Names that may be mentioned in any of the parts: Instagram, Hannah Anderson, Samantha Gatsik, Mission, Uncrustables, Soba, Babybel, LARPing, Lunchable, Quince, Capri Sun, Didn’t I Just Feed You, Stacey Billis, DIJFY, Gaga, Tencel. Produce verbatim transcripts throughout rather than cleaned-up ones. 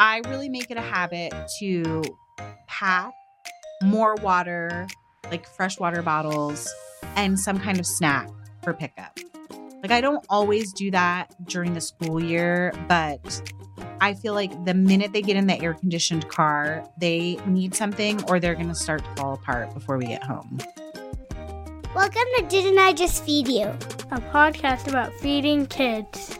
I really make it a habit to pack more water, like fresh water bottles, and some kind of snack for pickup. Like, I don't always do that during the school year, but I feel like the minute they get in the air-conditioned car, they need something or they're going to start to fall apart before we get home. Welcome to Didn't I Just Feed You? A podcast about feeding kids.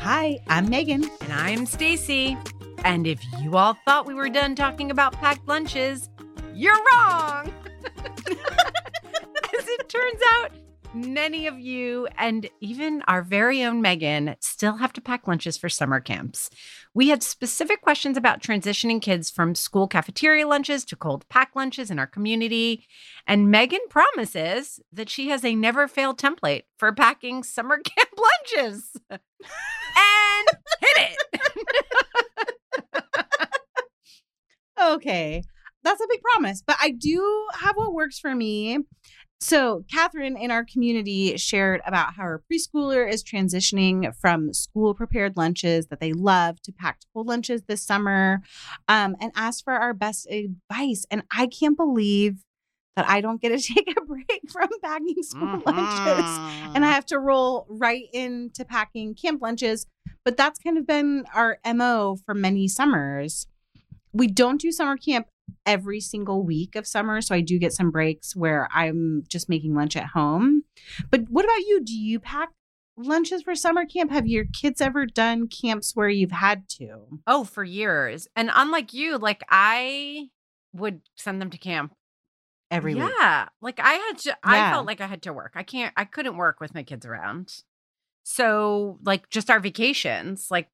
Hi, I'm Megan. And I'm Stacy. And if you all thought we were done talking about packed lunches, you're wrong! As it turns out, many of you and even our very own Megan still have to pack lunches for summer camps. We had specific questions about transitioning kids from school cafeteria lunches to cold pack lunches in our community. And Megan promises that she has a never fail template for packing summer camp lunches. And hit it. Okay. That's a big promise, but I do have what works for me. So Catherine in our community shared about how her preschooler is transitioning from school-prepared lunches that they love to packed cold lunches this summer, um, and asked for our best advice. And I can't believe that I don't get to take a break from packing school mm-hmm. lunches, and I have to roll right into packing camp lunches. But that's kind of been our M O for many summers. We don't do summer camp every single week of summer. So I do get some breaks where I'm just making lunch at home. But what about you? Do you pack lunches for summer camp? Have your kids ever done camps where you've had to? Oh, for years. And unlike you, like I would send them to camp every yeah, week. Yeah. Like I had to, yeah. I felt like I had to work. I can't, I couldn't work with my kids around. So like just our vacations, like,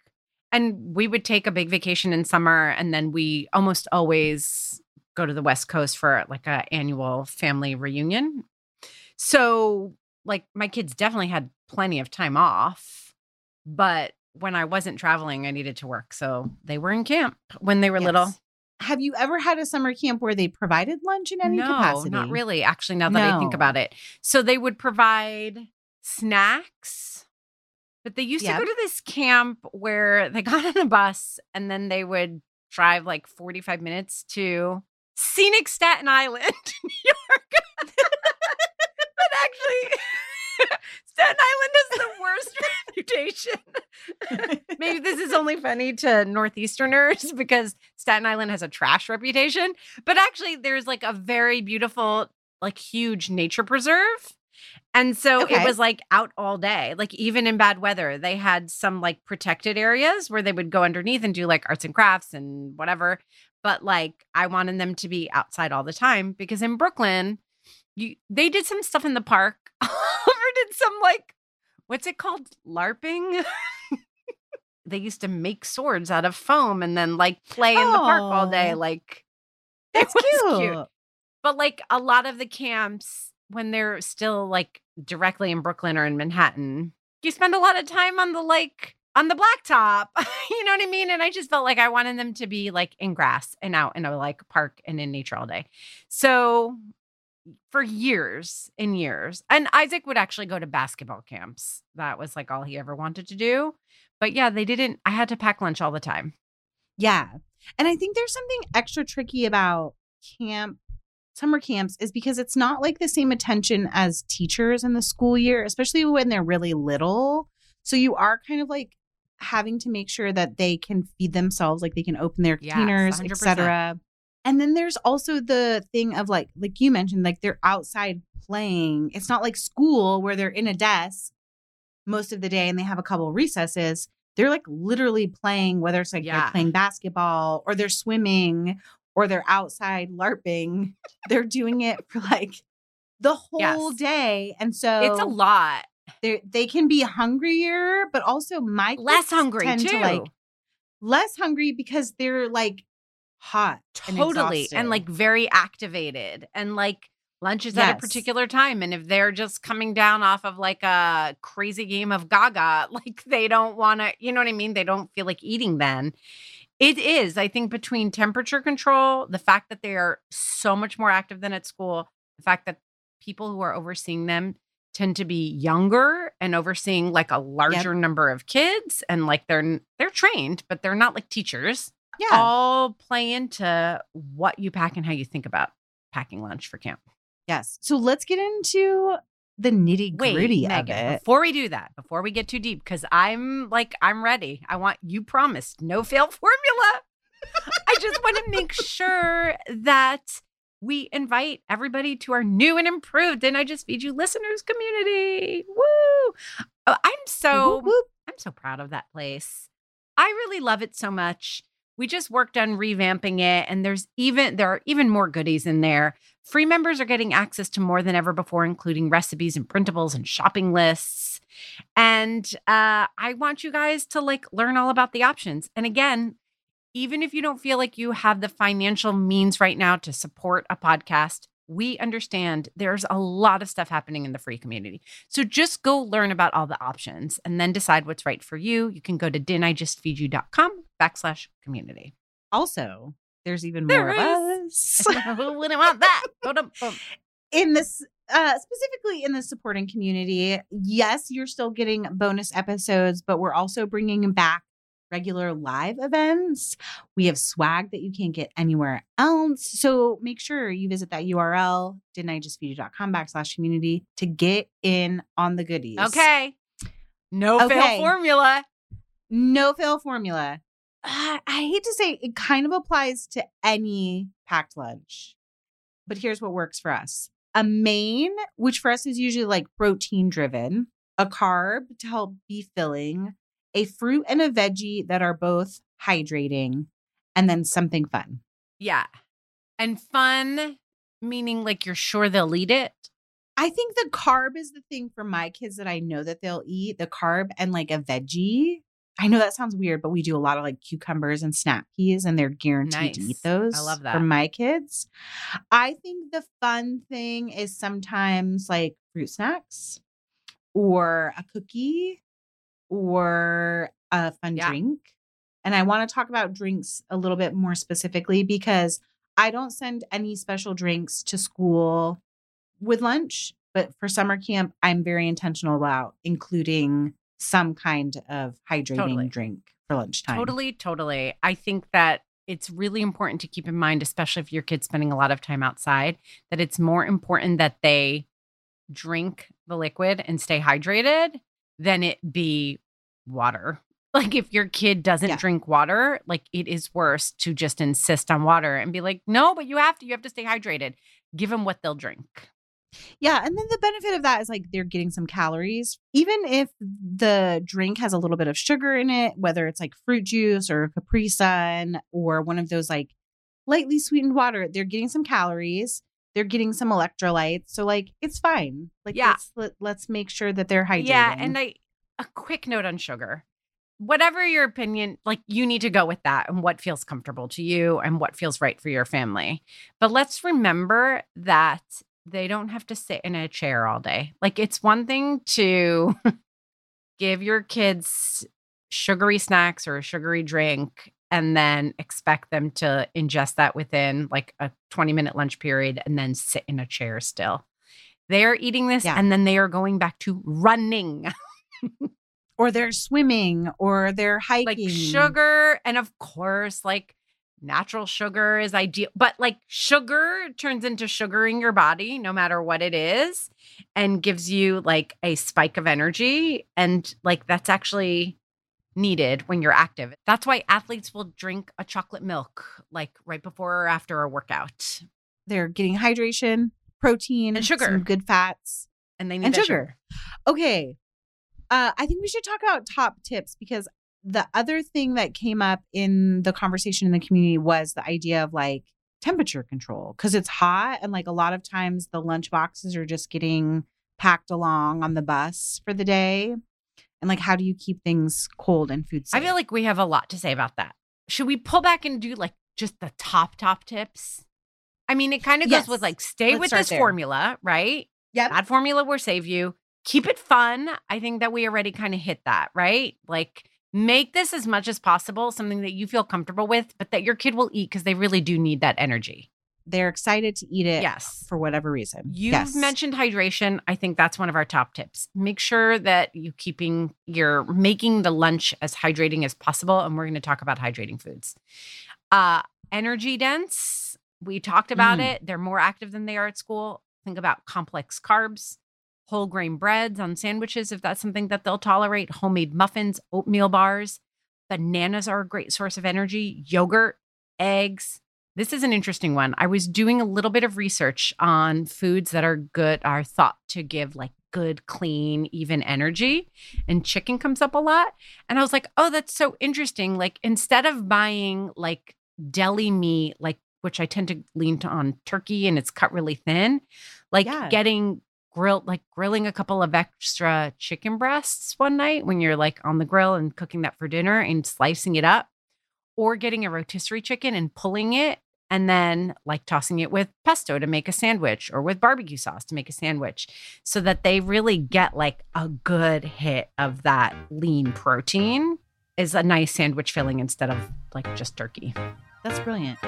and we would take a big vacation in summer, and then we almost always go to the West Coast for like an annual family reunion. So like my kids definitely had plenty of time off, but when I wasn't traveling, I needed to work. So they were in camp when they were yes. little. Have you ever had a summer camp where they provided lunch in any no, capacity? No, not really. Actually, now that no. I think about it. So they would provide snacks. But they used yep. to go to this camp where they got on a bus and then they would drive like forty-five minutes to scenic Staten Island, New York. But actually, Staten Island has the worst reputation. Maybe this is only funny to Northeasterners because Staten Island has a trash reputation. But actually, there's like a very beautiful, like huge nature preserve. And so okay. it was like out all day, like even in bad weather, they had some like protected areas where they would go underneath and do like arts and crafts and whatever. But like I wanted them to be outside all the time because in Brooklyn, you, they did some stuff in the park. Oliver did some like, what's it called? LARPing. They used to make swords out of foam and then like play oh, in the park all day. Like that's cute. cute. But like a lot of the camps, when they're still like directly in Brooklyn or in Manhattan, you spend a lot of time on the like on the blacktop, you know what I mean? And I just felt like I wanted them to be like in grass and out in a like park and in nature all day. So for years and years, and Isaac would actually go to basketball camps. That was like all he ever wanted to do. But yeah, they didn't, I had to pack lunch all the time. Yeah. And I think there's something extra tricky about camp summer camps is because it's not like the same attention as teachers in the school year, especially when they're really little. So you are kind of like having to make sure that they can feed themselves, like they can open their containers, yes, et cetera. And then there's also the thing of like, like you mentioned, like they're outside playing. It's not like school where they're in a desk most of the day and they have a couple of recesses. They're like literally playing, whether it's like yeah. they're playing basketball or they're swimming or they're outside LARPing. They're doing it for like the whole yes. day. And so it's a lot. they they can be hungrier, but also my kids less hungry tend too. To like less hungry because they're like hot, totally, and, and like very activated, and like lunch is yes. at a particular time, and if they're just coming down off of like a crazy game of Gaga, like they don't want to, you know what I mean? They don't feel like eating then. It is, I think, between temperature control, the fact that they are so much more active than at school, the fact that people who are overseeing them tend to be younger and overseeing like a larger yep. number of kids, and like they're they're trained, but they're not like teachers. Yeah, all play into what you pack and how you think about packing lunch for camp. Yes. So let's get into the nitty gritty of it. Before we do that, before we get too deep, because I'm like, I'm ready. I want, you promised no fail formula. I just want to make sure that we invite everybody to our new and improved And I Just Feed You listeners community. Woo. Oh, I'm so, whoop, whoop. I'm so proud of that place. I really love it so much. We just worked on revamping it, and there's even there are even more goodies in there. Free members are getting access to more than ever before, including recipes and printables and shopping lists. And uh, I want you guys to like learn all about the options. And again, even if you don't feel like you have the financial means right now to support a podcast, we understand there's a lot of stuff happening in the free community. So just go learn about all the options and then decide what's right for you. You can go to didn't I just feed you dot com backslash community. Also, there's even there more is. Of us. Who wouldn't want that? In this, uh, specifically in the supporting community, yes, you're still getting bonus episodes, but we're also bringing back regular live events. We have swag that you can't get anywhere else. So make sure you visit that U R L, didn't I just feed you dot com backslash community to get in on the goodies. Okay. No okay. fail formula. No fail formula. Uh, I hate to say it kind of applies to any packed lunch, but here's what works for us. A main, which for us is usually like protein driven, a carb to help be filling, a fruit and a veggie that are both hydrating, and then something fun. Yeah. And fun, meaning like you're sure they'll eat it. I think the carb is the thing for my kids that I know that they'll eat, the carb and like a veggie. I know that sounds weird, but we do a lot of like cucumbers and snap peas, and they're guaranteed nice. To eat those. I love that. For my kids. I think the fun thing is sometimes like fruit snacks or a cookie or a fun yeah. drink. And I want to talk about drinks a little bit more specifically because I don't send any special drinks to school with lunch, but for summer camp, I'm very intentional about including some kind of hydrating totally. Drink for lunchtime. Totally, totally. I think that it's really important to keep in mind, especially if your kid's spending a lot of time outside, that it's more important that they drink the liquid and stay hydrated than it be water. Like if your kid doesn't yeah. drink water, like it is worse to just insist on water and be like, no, but you have to, you have to stay hydrated. Give them what they'll drink. Yeah. And then the benefit of that is like they're getting some calories. Even if the drink has a little bit of sugar in it, whether it's like fruit juice or Capri Sun or one of those like lightly sweetened water, they're getting some calories. They're getting some electrolytes. So like, it's fine. Like, yeah. let's, let, let's make sure that they're hydrating. Yeah. And I, a quick note on sugar, whatever your opinion, like you need to go with that and what feels comfortable to you and what feels right for your family. But let's remember that they don't have to sit in a chair all day. Like it's one thing to give your kids sugary snacks or a sugary drink and then expect them to ingest that within like a twenty minute lunch period and then sit in a chair still. They're eating this yeah. and then they are going back to running. Or they're swimming or they're hiking. Like sugar. And of course, like natural sugar is ideal, but like sugar turns into sugar in your body, no matter what it is, and gives you like a spike of energy. And like that's actually needed when you're active. That's why athletes will drink a chocolate milk like right before or after a workout. They're getting hydration, protein, and sugar, some good fats, and they need and sugar. sugar. Okay. Uh, I think we should talk about top tips because the other thing that came up in the conversation in the community was the idea of like temperature control because it's hot and like a lot of times the lunch boxes are just getting packed along on the bus for the day? And like, how do you keep things cold and food safe? I feel like we have a lot to say about that. Should we pull back and do like just the top, top tips? I mean, it kind of yes. goes with like, stay Let's with this there. formula, right? Yeah. That formula will save you. Keep it fun. I think that we already kind of hit that, right? Like, make this as much as possible something that you feel comfortable with, but that your kid will eat because they really do need that energy. They're excited to eat it yes. for whatever reason. You've yes. mentioned hydration. I think that's one of our top tips. Make sure that you keeping you're making the lunch as hydrating as possible. And we're going to talk about hydrating foods. Uh, energy dense. We talked about mm. it. They're more active than they are at school. Think about complex carbs, whole grain breads on sandwiches, if that's something that they'll tolerate, homemade muffins, oatmeal bars. Bananas are a great source of energy, yogurt, eggs. This is an interesting one. I was doing a little bit of research on foods that are good, are thought to give like good, clean, even energy. And chicken comes up a lot. And I was like, oh, that's so interesting. Like instead of buying like deli meat, like which I tend to lean to on turkey and it's cut really thin, like yeah. getting grilled, like grilling a couple of extra chicken breasts one night when you're like on the grill and cooking that for dinner and slicing it up. Or getting a rotisserie chicken and pulling it and then like tossing it with pesto to make a sandwich or with barbecue sauce to make a sandwich so that they really get like a good hit of that lean protein is a nice sandwich filling instead of like just turkey. That's brilliant.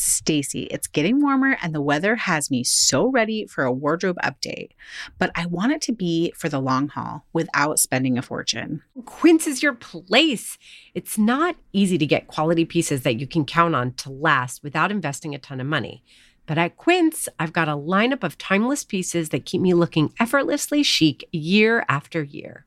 Stacey, it's getting warmer and the weather has me so ready for a wardrobe update, but I want it to be for the long haul without spending a fortune. Quince is your place. It's not easy to get quality pieces that you can count on to last without investing a ton of money. But at Quince, I've got a lineup of timeless pieces that keep me looking effortlessly chic year after year.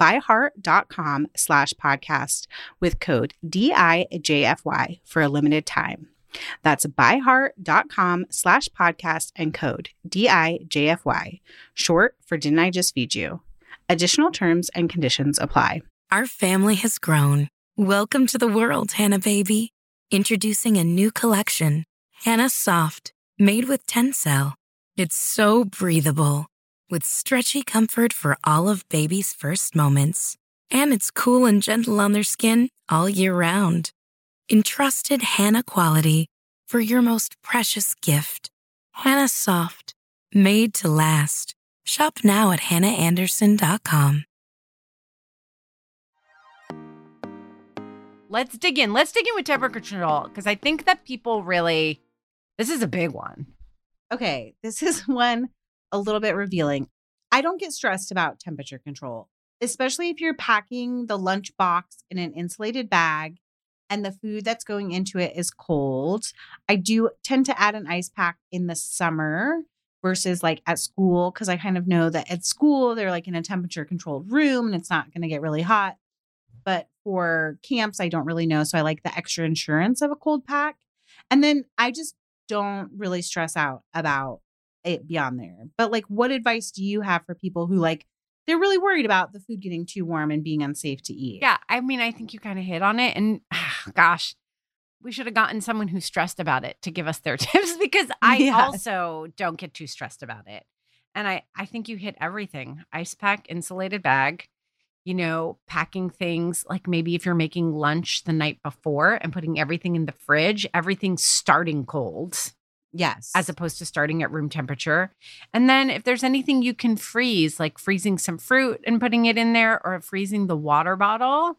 byheart.com slash podcast with code D I J F Y for a limited time. That's byheart.com slash podcast and code D I J F Y, short for Didn't I Just Feed You? Additional terms and conditions apply. Our family has grown. Welcome to the world, Hannah baby. Introducing a new collection, Hannah Soft, made with Tencel. It's so breathable, with stretchy comfort for all of baby's first moments. And it's cool and gentle on their skin all year round. Entrusted Hannah quality for your most precious gift. Hannah Soft, made to last. Shop now at hannah anderson dot com. Let's dig in. Let's dig in with temperature control, because I think that people really, this is a big one. Okay, this is one a little bit revealing. I don't get stressed about temperature control, especially if you're packing the lunch box in an insulated bag and the food that's going into it is cold. I do tend to add an ice pack in the summer versus like at school, because I kind of know that at school they're like in a temperature controlled room and it's not going to get really hot. But for camps, I don't really know. So I like the extra insurance of a cold pack. And then I just don't really stress out about it beyond there. But like, what advice do you have for people who like, they're really worried about the food getting too warm and being unsafe to eat? Yeah. I mean, I think you kind of hit on it. And gosh, we should have gotten someone who's stressed about it to give us their tips, because I yeah. also don't get too stressed about it. And I, I think you hit everything. Ice pack, insulated bag, you know, packing things like maybe if you're making lunch the night before and putting everything in the fridge, everything's starting cold. Yes. As opposed to starting at room temperature. And then if there's anything you can freeze, like freezing some fruit and putting it in there, or freezing the water bottle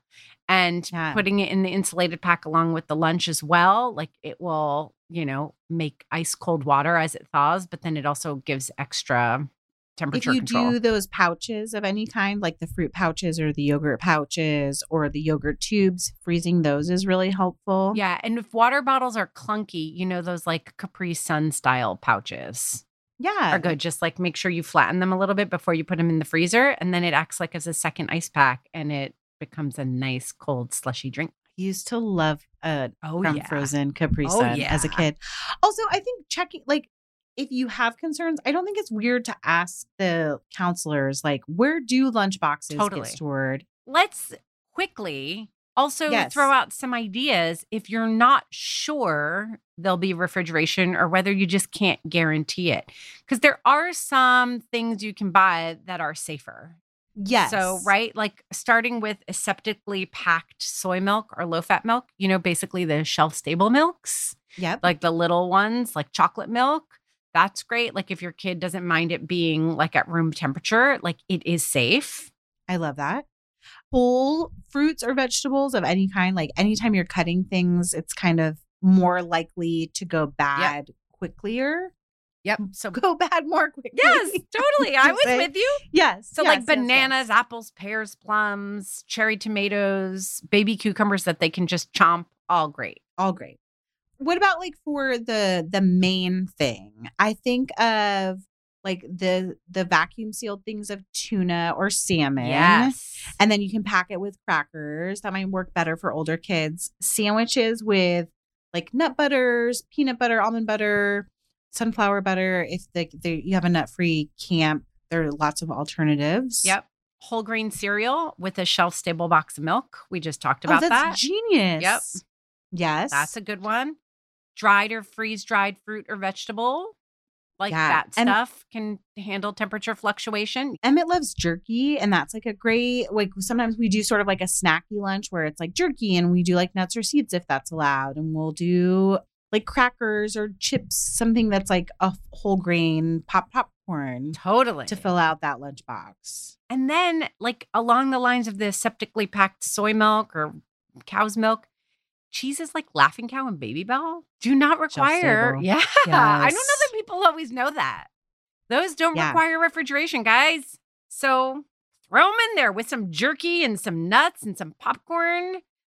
and yeah. putting it in the insulated pack along with the lunch as well, like it will, you know, make ice cold water as it thaws, but then it also gives extra temperature if you control. Do those pouches of any kind, like the fruit pouches or the yogurt pouches or the yogurt tubes, freezing those is really helpful. Yeah. And if water bottles are clunky, you know, those like Capri Sun style pouches yeah, are good. Just like make sure you flatten them a little bit before you put them in the freezer. And then it acts like as a second ice pack and it becomes a nice cold slushy drink. I used to love uh, oh, from yeah. frozen Capri Sun oh, yeah. as a kid. Also, I think checking like, if you have concerns, I don't think it's weird to ask the counselors, like, where do lunch boxes totally. Get stored? Let's quickly also yes. throw out some ideas if you're not sure there'll be refrigeration or whether you just can't guarantee it. Because there are some things you can buy that are safer. Yes. So, right, like starting with aseptically packed soy milk or low-fat milk, you know, basically the shelf-stable milks. Yep. Like the little ones, like chocolate milk. That's great. Like if your kid doesn't mind it being like at room temperature, like it is safe. I love that. Whole fruits or vegetables of any kind, like anytime you're cutting things, it's kind of more likely to go bad yep. quicker. Yep. So go bad more quickly. Yes, totally. I was say. With you. Yes. So yes, like yes, bananas, yes. apples, pears, plums, cherry tomatoes, baby cucumbers that they can just chomp. All great. All great. What about like for the the main thing? I think of like the the vacuum sealed things of tuna or salmon. Yes. And then you can pack it with crackers. That might work better for older kids. Sandwiches with like nut butters, peanut butter, almond butter, sunflower butter. If the, the you have a nut-free camp, there are lots of alternatives. Yep. Whole grain cereal with a shelf-stable box of milk. We just talked about oh, that's that. That's genius. Yep. Yes. That's a good one. Dried or freeze-dried fruit or vegetable, like yeah. that stuff and can handle temperature fluctuation. Emmett loves jerky, and that's like a great, like sometimes we do sort of like a snacky lunch where it's like jerky, and we do like nuts or seeds if that's allowed, and we'll do like crackers or chips, something that's like a whole grain pop popcorn. Totally. To fill out that lunchbox. And then like along the lines of the aseptically packed soy milk or cow's milk, cheeses like Laughing Cow and Babybel do not require. Yeah. Yes. I don't know that people always know that. Those don't yeah. require refrigeration, guys. So throw them in there with some jerky and some nuts and some popcorn,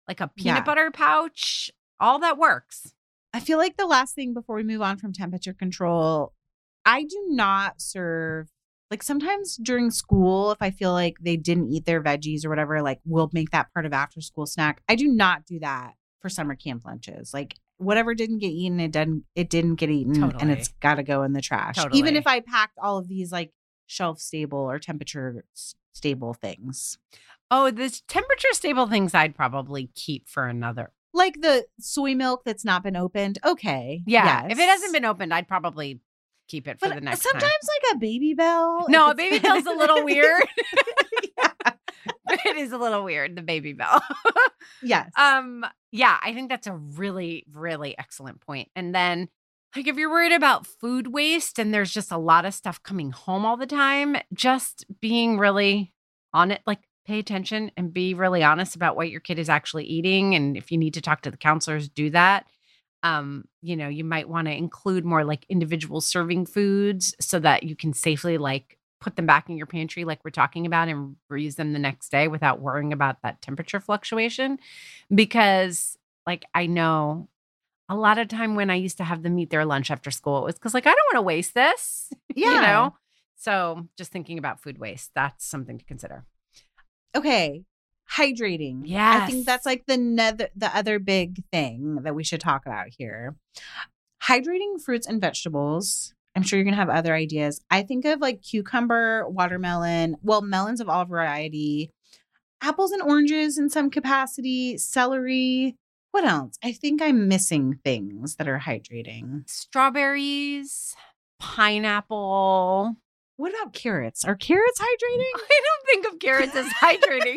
like a peanut yeah. butter pouch. All that works. I feel like the last thing before we move on from temperature control, I do not serve. Like sometimes during school, if I feel like they didn't eat their veggies or whatever, like we'll make that part of after school snack. I do not do that. For summer camp lunches, like whatever didn't get eaten, it didn't it didn't get eaten, totally. And it's got to go in the trash. Totally. Even if I packed all of these like shelf stable or temperature stable things. Oh, the temperature stable things I'd probably keep for another. Like the soy milk that's not been opened. Okay, yeah. Yes. If it hasn't been opened, I'd probably keep it for but the next. Sometimes time. Like a Babybel. No, a Babybel's a little weird. It is a little weird, the Babybel. Yes. Um. Yeah, I think that's a really, really excellent point. And then, like, if you're worried about food waste and there's just a lot of stuff coming home all the time, just being really on it, like, pay attention and be really honest about what your kid is actually eating. And if you need to talk to the counselors, do that. Um, you know, you might want to include more like individual serving foods so that you can safely like put them back in your pantry like we're talking about and reuse them the next day without worrying about that temperature fluctuation. Because like I know a lot of time when I used to have them eat their lunch after school, it was because like, I don't want to waste this, yeah. you know? So just thinking about food waste, that's something to consider. Okay. Hydrating. Yeah. I think that's like the, ne- the other big thing that we should talk about here. Hydrating fruits and vegetables. I'm sure you're going to have other ideas. I think of like cucumber, watermelon, well, melons of all variety, apples and oranges in some capacity, celery. What else? I think I'm missing things that are hydrating. Strawberries, pineapple. What about carrots? Are carrots hydrating? I don't think of carrots as hydrating.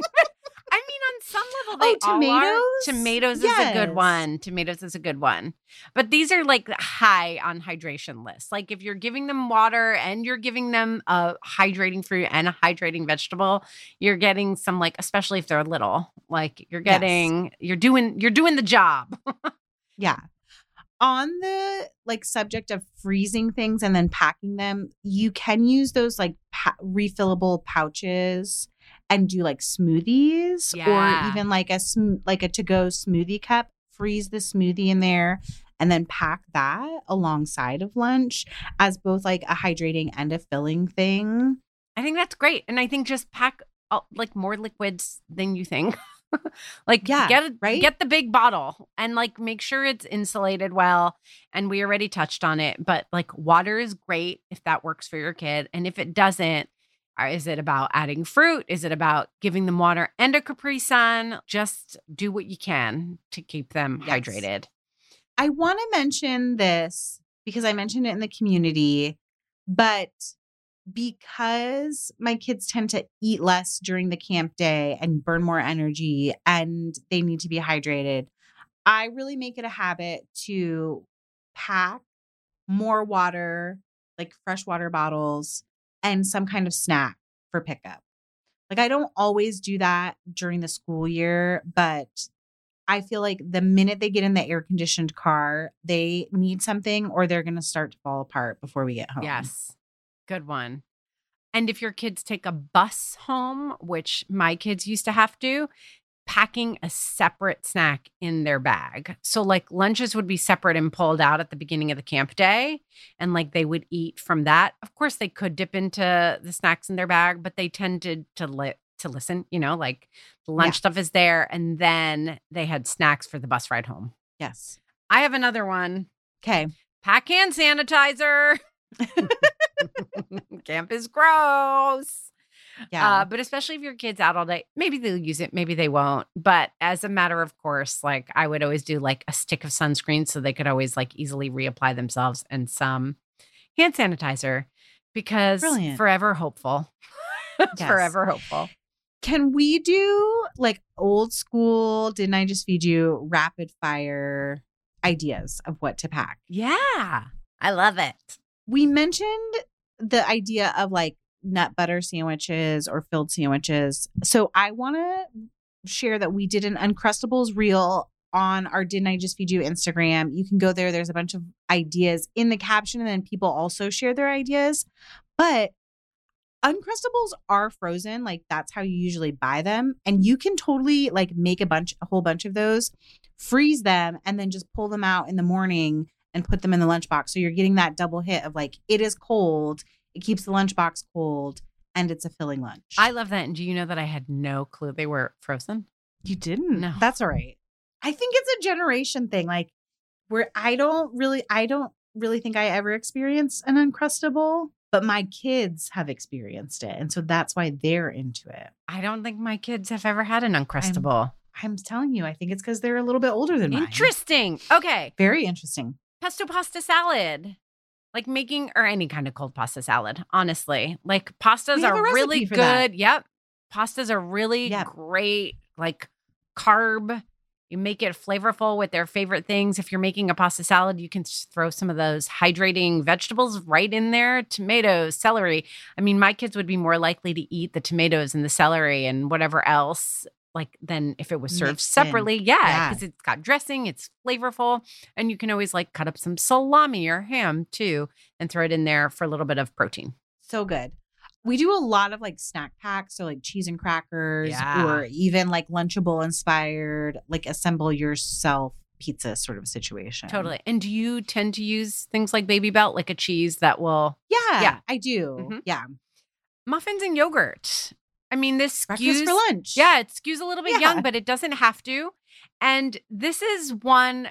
I mean, on some level, they oh, tomatoes? all are. Tomatoes yes. is a good one. Tomatoes is a good one. But these are like high on hydration lists. Like if you're giving them water and you're giving them a hydrating fruit and a hydrating vegetable, you're getting some like, especially if they're little, like you're getting, yes. you're doing, you're doing the job. yeah. On the like subject of freezing things and then packing them, you can use those like pa- refillable pouches and do like smoothies yeah. or even like a sm- like a to-go smoothie cup. Freeze the smoothie in there and then pack that alongside of lunch as both like a hydrating and a filling thing. I think that's great. And I think just pack uh, like more liquids than you think. Like, yeah, get, right? get the big bottle and like make sure it's insulated well. And we already touched on it, but like water is great if that works for your kid. And if it doesn't, is it about adding fruit? Is it about giving them water and a Capri Sun? Just do what you can to keep them yes. hydrated. I want to mention this because I mentioned it in the community, but because my kids tend to eat less during the camp day and burn more energy and they need to be hydrated, I really make it a habit to pack more water, like fresh water bottles and some kind of snack for pickup. Like I don't always do that during the school year, but I feel like the minute they get in the air conditioned car, they need something or they're going to start to fall apart before we get home. Yes. Good one. And if your kids take a bus home, which my kids used to have to, packing a separate snack in their bag. So like lunches would be separate and pulled out at the beginning of the camp day. And like they would eat from that. Of course, they could dip into the snacks in their bag, but they tended to li- to listen, you know, like the lunch yeah. stuff is there. And then they had snacks for the bus ride home. Yes. I have another one. Okay. Pack hand sanitizer. Camp is gross. Yeah. Uh, but especially if your kid's out all day, maybe they'll use it, maybe they won't. But as a matter of course, like I would always do like a stick of sunscreen so they could always like easily reapply themselves and some hand sanitizer because Brilliant. forever hopeful, yes. forever hopeful. Can we do like old school, didn't I just feed you rapid fire ideas of what to pack? Yeah. I love it. We mentioned the idea of like nut butter sandwiches or filled sandwiches. So I want to share that we did an Uncrustables reel on our Didn't I Just Feed You Instagram. You can go there. There's a bunch of ideas in the caption and then people also share their ideas. But Uncrustables are frozen. Like that's how you usually buy them. And you can totally like make a bunch, a whole bunch of those, freeze them, and then just pull them out in the morning and put them in the lunchbox. So you're getting that double hit of like, it is cold, it keeps the lunchbox cold, and it's a filling lunch. I love that. And do you know that I had no clue they were frozen? You didn't? No. That's all right. I think it's a generation thing. Like where I don't really, I don't really think I ever experienced an Uncrustable, but my kids have experienced it. And so that's why they're into it. I don't think my kids have ever had an Uncrustable. I'm, I'm telling you, I think it's because they're a little bit older than mine. Interesting. Okay. Very interesting. Pesto pasta salad, like making or any kind of cold pasta salad, honestly. Like pastas are really good. That. Yep. Pastas are really yep. great, like carb. You make it flavorful with their favorite things. If you're making a pasta salad, you can throw some of those hydrating vegetables right in there. Tomatoes, celery. I mean, my kids would be more likely to eat the tomatoes and the celery and whatever else. Like then if it was served Mixed separately, in. yeah, because yeah. it's got dressing, it's flavorful, and you can always like cut up some salami or ham too and throw it in there for a little bit of protein. So good. We do a lot of like snack packs, so like cheese and crackers yeah. or even like Lunchable inspired, like assemble yourself pizza sort of situation. Totally. And do you tend to use things like Babybel, like a cheese that will? Yeah, yeah. I do. Mm-hmm. Yeah. Muffins and yogurt. I mean, this skews for lunch. Yeah, it skews a little bit yeah. young, but it doesn't have to. And this is one,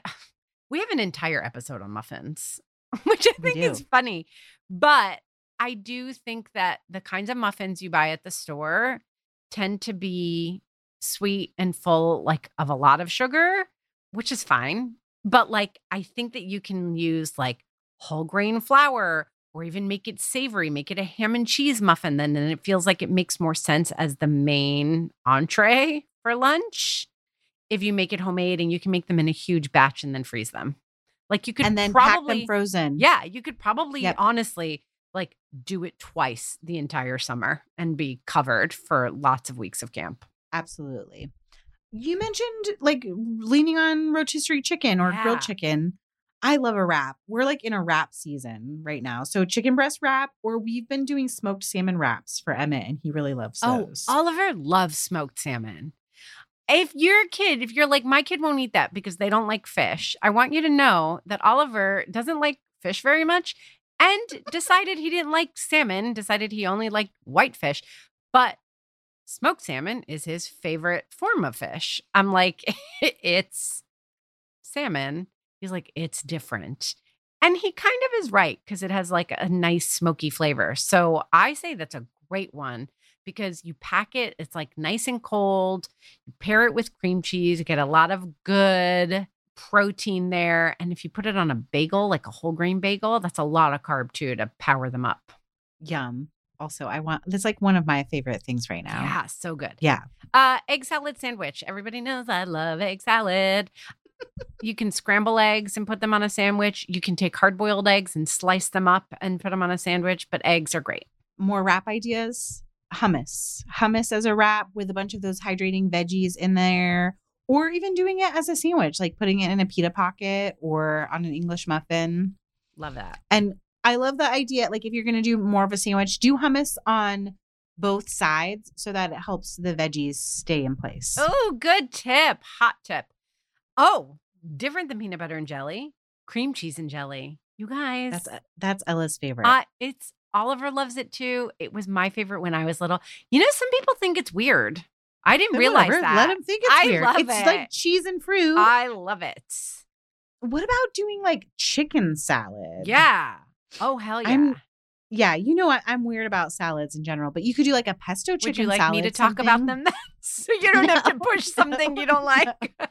we have an entire episode on muffins, which I think is funny. But I do think that the kinds of muffins you buy at the store tend to be sweet and full, like, of a lot of sugar, which is fine. But, like, I think that you can use, like, whole grain flour, or even make it savory, make it a ham and cheese muffin. Then and it feels like it makes more sense as the main entree for lunch if you make it homemade, and you can make them in a huge batch and then freeze them. Like, you could and then probably pack them frozen. Yeah, you could probably yep. honestly, like, do it twice the entire summer and be covered for lots of weeks of camp. Absolutely. You mentioned, like, leaning on rotisserie chicken or yeah. grilled chicken. I love a wrap. We're, like, in a wrap season right now. So chicken breast wrap, or we've been doing smoked salmon wraps for Emmett, and he really loves those. Oh, Oliver loves smoked salmon. If your kid, if you're like, my kid won't eat that because they don't like fish, I want you to know that Oliver doesn't like fish very much and decided he didn't like salmon, decided he only liked whitefish, but smoked salmon is his favorite form of fish. I'm like, it's salmon. He's like, it's different. And he kind of is right, because it has, like, a nice smoky flavor. So I say that's a great one, because you pack it. It's, like, nice and cold. You pair it with cream cheese. You get a lot of good protein there. And if you put it on a bagel, like a whole grain bagel, that's a lot of carb too to power them up. Yum. Also, I want, that's, like, one of my favorite things right now. Yeah, so good. Yeah. Uh, egg salad sandwich. Everybody knows I love egg salad. You can scramble eggs and put them on a sandwich. You can take hard-boiled eggs and slice them up and put them on a sandwich, but eggs are great. More wrap ideas? Hummus. Hummus as a wrap with a bunch of those hydrating veggies in there, or even doing it as a sandwich, like putting it in a pita pocket or on an English muffin. Love that. And I love the idea, like, if you're going to do more of a sandwich, do hummus on both sides so that it helps the veggies stay in place. Oh, good tip. Hot tip. Oh, different than peanut butter and jelly, cream cheese and jelly. You guys. That's that's Ella's favorite. Uh, it's Oliver loves it too. It was my favorite when I was little. You know, some people think it's weird. I didn't realize that. Let him think it's weird. I love it. It's like cheese and fruit. I love it. What about doing, like, chicken salad? Yeah. Oh, hell yeah. I'm, yeah. You know what? I'm weird about salads in general, but you could do, like, a pesto chicken salad. Would you like salad, me to talk something? About them then? So you don't no, have to push something no, you don't like. No.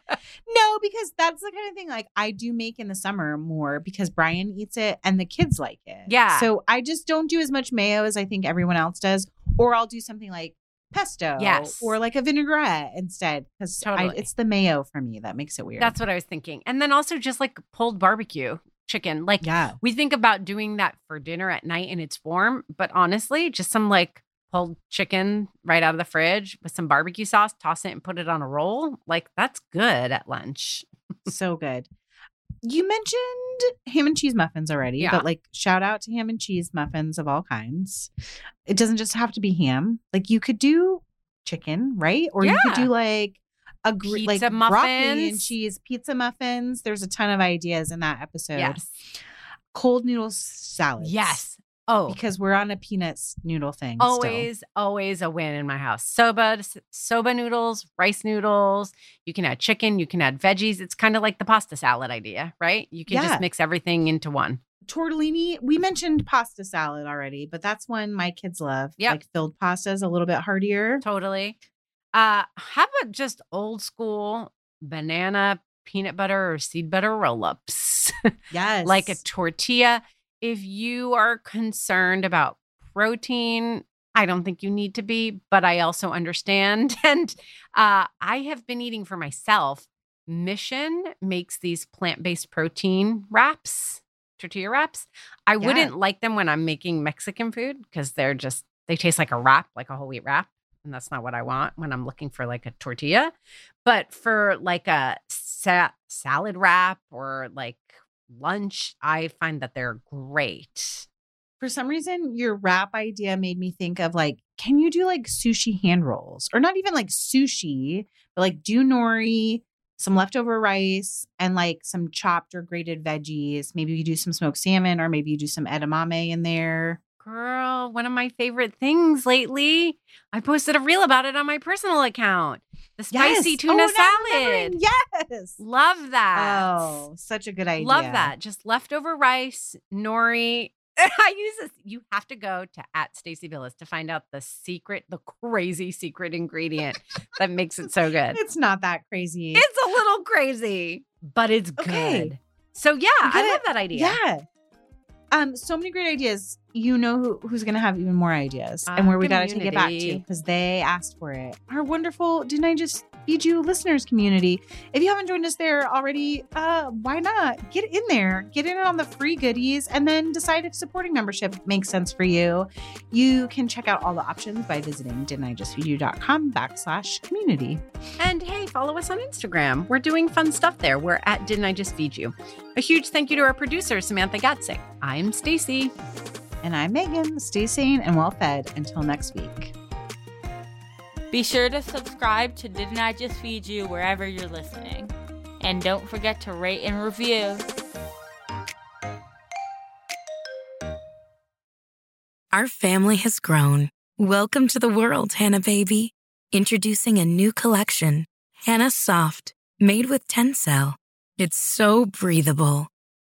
No, because that's the kind of thing, like, I do make in the summer more because Brian eats it and the kids like it. Yeah. So I just don't do as much mayo as I think everyone else does. Or I'll do something like pesto yes. or like a vinaigrette instead, because totally. It's the mayo for me that makes it weird. That's what I was thinking. And then also just, like, pulled barbecue chicken. Like yeah. we think about doing that for dinner at night and it's warm, but honestly, just some, like, pulled chicken right out of the fridge with some barbecue sauce, toss it and put it on a roll. Like, that's good at lunch. So good. You mentioned ham and cheese muffins already, yeah. but, like, shout out to ham and cheese muffins of all kinds. It doesn't just have to be ham. Like, you could do chicken, right? Or yeah. you could do, like, a gr- pizza like muffins. Broccoli and cheese pizza muffins. There's a ton of ideas in that episode. Yes. Cold noodle salads. Yes. Oh, because we're on a peanut noodle thing. Always, still. always a win in my house. Soba, soba noodles, rice noodles. You can add chicken. You can add veggies. It's kind of like the pasta salad idea, right? You can yeah. just mix everything into one. Tortellini. We mentioned pasta salad already, but that's one my kids love. Yep. Like filled pastas, a little bit heartier. Totally. Uh, how about just old school banana, peanut butter, or seed butter roll-ups? Yes. Like a tortilla. If you are concerned about protein, I don't think you need to be, but I also understand. And uh, I have been eating for myself. Mission makes these plant-based protein wraps, tortilla wraps. I yeah. wouldn't like them when I'm making Mexican food because they're just, they taste like a wrap, like a whole wheat wrap. And that's not what I want when I'm looking for like a tortilla. But for like a sa- salad wrap or like lunch, I find that they're great. For some reason, your wrap idea made me think of like, can you do like sushi hand rolls? Or not even like sushi, but like do nori, some leftover rice and like some chopped or grated veggies. Maybe you do some smoked salmon, or maybe you do some edamame in there. Girl, one of my favorite things lately. I posted a reel about it on my personal account. The spicy yes. tuna oh, salad. Yes. Love that. Oh, such a good idea. Love that. Just leftover rice, nori. I use this. You have to go to at Stacey Billis to find out the secret, the crazy secret ingredient that makes it so good. It's not that crazy. It's a little crazy, but it's okay. good. So yeah, I it. love that idea. Yeah. Um, so many great ideas. You know who, who's going to have even more ideas uh, and where we got to take it back to because they asked for it. Our wonderful, didn't I just feed you listeners community? If you haven't joined us there already, uh, why not? Get in there. Get in on the free goodies and then decide if supporting membership makes sense for you. You can check out all the options by visiting didn't I just feed you dot com backslash community. And hey, follow us on Instagram. We're doing fun stuff there. We're at Didn't I Just Feed You. A huge thank you to our producer, Samantha Gatsik. I'm Stacey. And I'm Megan. Stay sane and well fed until next week. Be sure to subscribe to Didn't I Just Feed You wherever you're listening. And don't forget to rate and review. Our family has grown. Welcome to the world, Hannah baby. Introducing a new collection, Hannah Soft, made with Tencel. It's so breathable,